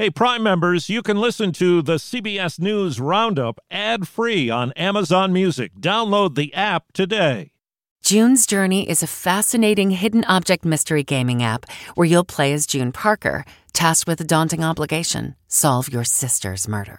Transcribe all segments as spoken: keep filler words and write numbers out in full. Hey, Prime members, you can listen to the C B S News Roundup ad-free on Amazon Music. Download the app today. June's Journey is a fascinating hidden object mystery gaming app where you'll play as June Parker, tasked with a daunting obligation: solve your sister's murder.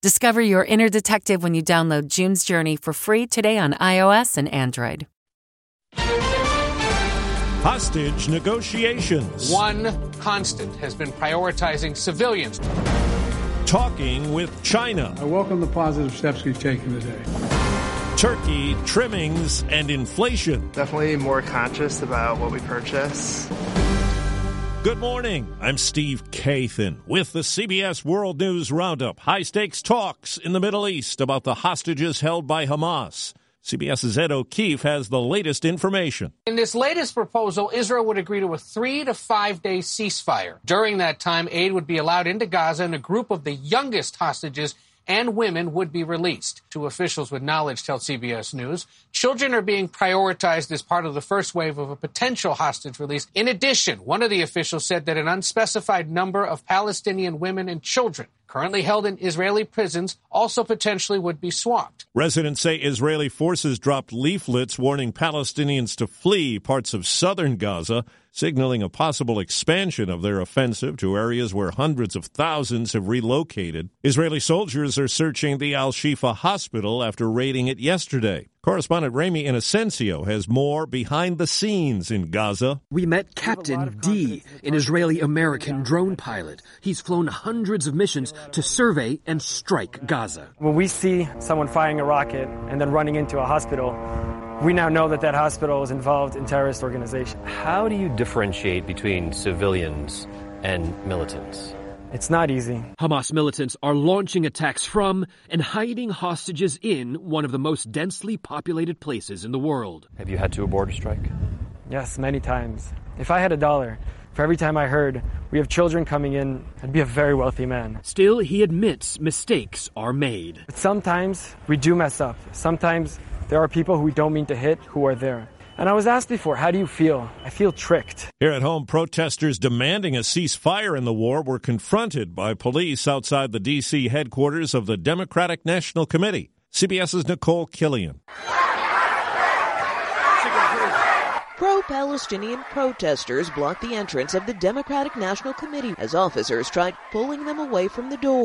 Discover your inner detective when you download June's Journey for free today on iOS and Android. Hostage negotiations. One constant has been prioritizing civilians. Talking with China. I welcome the positive steps we've taken today. Turkey, trimmings, and inflation. Definitely more conscious about what we purchase. Good morning. I'm Steve Kathan with the C B S World News Roundup. High-stakes talks in the Middle East about the hostages held by Hamas. CBS's Ed O'Keefe has the latest information. In this latest proposal, Israel would agree to a three- to five-day ceasefire. During that time, aid would be allowed into Gaza, and a group of the youngest hostages and women would be released. Two officials with knowledge tell C B S News children are being prioritized as part of the first wave of a potential hostage release. In addition, one of the officials said that an unspecified number of Palestinian women and children currently held in Israeli prisons also potentially would be swamped. Residents say Israeli forces dropped leaflets warning Palestinians to flee parts of southern Gaza, signaling a possible expansion of their offensive to areas where hundreds of thousands have relocated. Israeli soldiers are searching the Al-Shifa hospital after raiding it yesterday. Correspondent Ramy Inocencio has more behind the scenes in Gaza. We met Captain D, an Israeli-American drone pilot. He's flown hundreds of missions to survey and strike Gaza. When we see someone firing a rocket and then running into a hospital, we now know that that hospital is involved in terrorist organization. How do you differentiate between civilians and militants? It's not easy. Hamas militants are launching attacks from and hiding hostages in one of the most densely populated places in the world. Have you had to abort a strike? Yes, many times. If I had a dollar for every time I heard, "We have children coming in," I'd be a very wealthy man. Still, he admits mistakes are made. But sometimes we do mess up. Sometimes there are people who we don't mean to hit who are there. And I was asked before, how do you feel? I feel tricked. Here at home, protesters demanding a ceasefire in the war were confronted by police outside the D C headquarters of the Democratic National Committee. CBS's Nicole Killian. Pro-Palestinian protesters blocked the entrance of the Democratic National Committee as officers tried pulling them away from the door.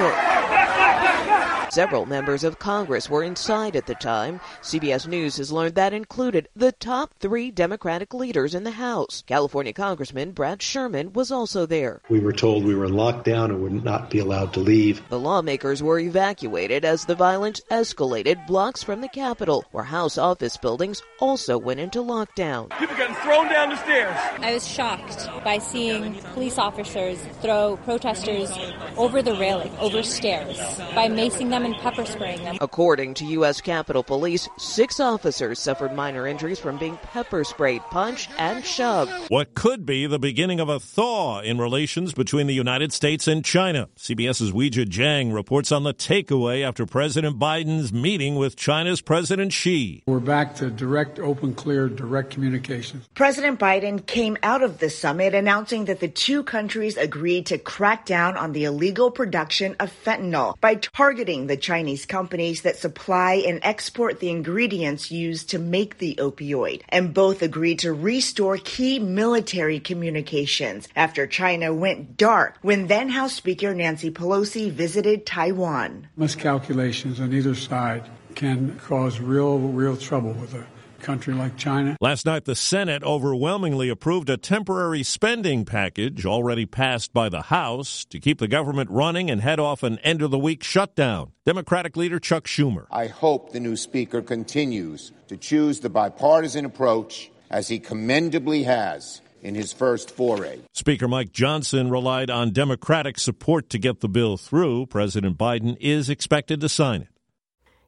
Several members of Congress were inside at the time. C B S News has learned that included the top three Democratic leaders in the House. California Congressman Brad Sherman was also there. We were told we were in lockdown and would not be allowed to leave. The lawmakers were evacuated as the violence escalated blocks from the Capitol, where House office buildings also went into lockdown. People got thrown down the stairs. I was shocked by seeing police officers throw protesters over the railing, over stairs, by macing them and pepper spraying them. According to U S Capitol Police, six officers suffered minor injuries from being pepper sprayed, punched, and shoved. What could be the beginning of a thaw in relations between the United States and China? CBS's Weijia Jiang reports on the takeaway after President Biden's meeting with China's President Xi. We're back to direct, open, clear, direct communication. President Biden came out of the summit announcing that the two countries agreed to crack down on the illegal production of fentanyl by targeting the Chinese companies that supply and export the ingredients used to make the opioid. And both agreed to restore key military communications after China went dark when then House Speaker Nancy Pelosi visited Taiwan. Miscalculations on either side can cause real, real trouble with it. Country like China. Last night, the Senate overwhelmingly approved a temporary spending package already passed by the House to keep the government running and head off an end-of-the-week shutdown. Democratic leader Chuck Schumer. I hope the new speaker continues to choose the bipartisan approach, as he commendably has in his first foray. Speaker Mike Johnson relied on Democratic support to get the bill through. President Biden is expected to sign it.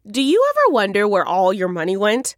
Do you ever wonder where all your money went?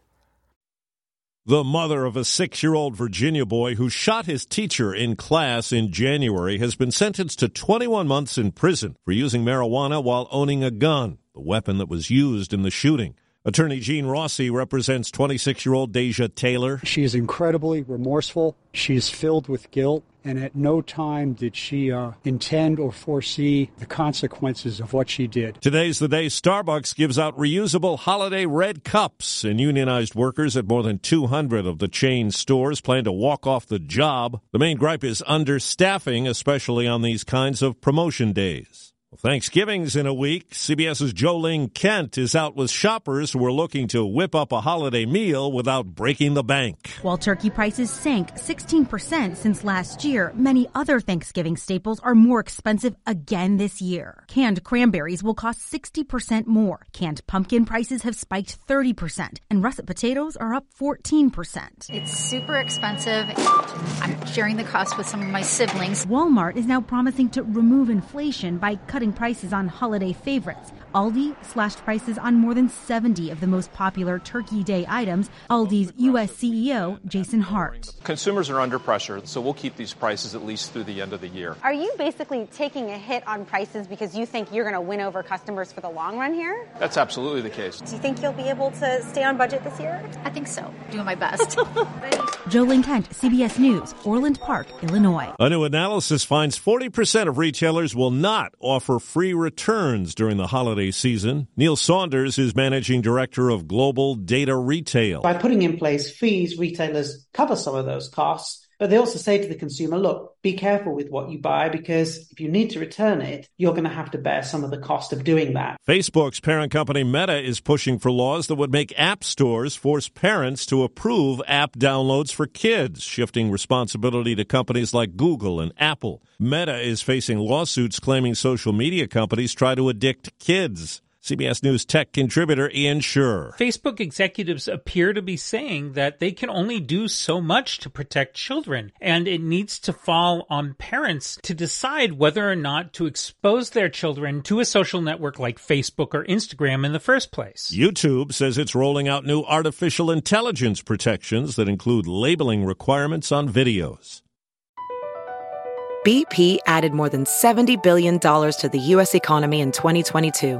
The mother of a six-year-old Virginia boy who shot his teacher in class in January has been sentenced to twenty-one months in prison for using marijuana while owning a gun, the weapon that was used in the shooting. Attorney Jean Rossi represents twenty-six-year-old Deja Taylor. She is incredibly remorseful. She is filled with guilt, and at no time did she uh, intend or foresee the consequences of what she did. Today's the day Starbucks gives out reusable holiday red cups, and unionized workers at more than two hundred of the chain's stores plan to walk off the job. The main gripe is understaffing, especially on these kinds of promotion days. Well, Thanksgiving's in a week. CBS's Jo Ling Kent is out with shoppers who are looking to whip up a holiday meal without breaking the bank. While turkey prices sank sixteen percent since last year, many other Thanksgiving staples are more expensive again this year. Canned cranberries will cost sixty percent more. Canned pumpkin prices have spiked thirty percent, and russet potatoes are up fourteen percent. It's super expensive. I'm sharing the cost with some of my siblings. Walmart is now promising to remove inflation by cutting prices on holiday favorites. Aldi slashed prices on more than seventy of the most popular Turkey Day items. Aldi's U S C E O, Jason Hart. Consumers are under pressure, so we'll keep these prices at least through the end of the year. Are you basically taking a hit on prices because you think you're going to win over customers for the long run here? That's absolutely the case. Do you think you'll be able to stay on budget this year? I think so. Doing my best. Jo Ling Kent, C B S News, Orland Park, Illinois. A new analysis finds forty percent of retailers will not offer for free returns during the holiday season. Neil Saunders is managing director of Global Data Retail. By putting in place fees, retailers cover some of those costs, but they also say to the consumer, look, be careful with what you buy, because if you need to return it, you're going to have to bear some of the cost of doing that. Facebook's parent company Meta is pushing for laws that would make app stores force parents to approve app downloads for kids, shifting responsibility to companies like Google and Apple. Meta is facing lawsuits claiming social media companies try to addict kids. C B S News tech contributor Ian Schur. Facebook executives appear to be saying that they can only do so much to protect children, and it needs to fall on parents to decide whether or not to expose their children to a social network like Facebook or Instagram in the first place. YouTube says it's rolling out new artificial intelligence protections that include labeling requirements on videos. B P added more than seventy billion dollars to the U S economy in twenty twenty-two.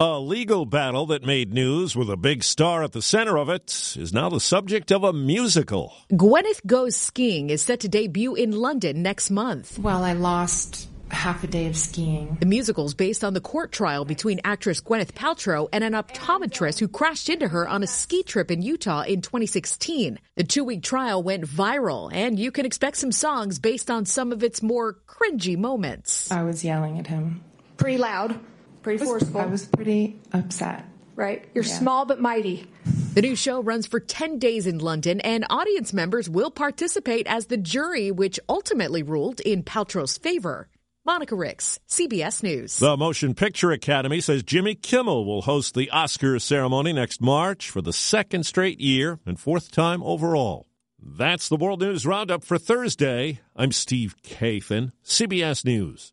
A legal battle that made news with a big star at the center of it is now the subject of a musical. Gwyneth Goes Skiing is set to debut in London next month. Well, I lost half a day of skiing. The musical's based on the court trial between actress Gwyneth Paltrow and an optometrist who crashed into her on a ski trip in Utah in twenty sixteen. The two-week trial went viral, and you can expect some songs based on some of its more cringy moments. I was yelling at him. Pretty loud. Pretty forceful. I was pretty upset. Right? You're yeah. small but mighty. The new show runs for ten days in London, and audience members will participate as the jury, which ultimately ruled in Paltrow's favor. Monica Ricks, C B S News. The Motion Picture Academy says Jimmy Kimmel will host the Oscar ceremony next March for the second straight year and fourth time overall. That's the World News Roundup for Thursday. I'm Steve Kathan, C B S News.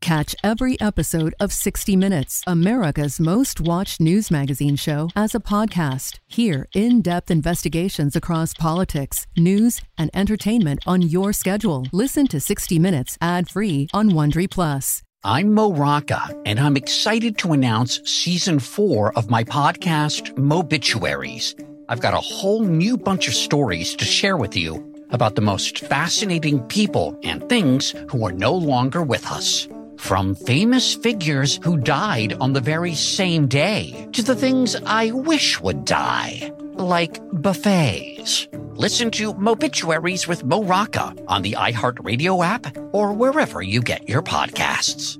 Catch every episode of sixty minutes, America's most watched news magazine show, as a podcast. Hear in-depth investigations across politics, news, and entertainment on your schedule. Listen to sixty minutes ad-free on Wondery Plus. I'm Mo Rocca, and I'm excited to announce season four of my podcast, Mobituaries. I've got a whole new bunch of stories to share with you about the most fascinating people and things who are no longer with us. From famous figures who died on the very same day to the things I wish would die, like buffets. Listen to Mobituaries with Mo Rocca on the iHeartRadio app or wherever you get your podcasts.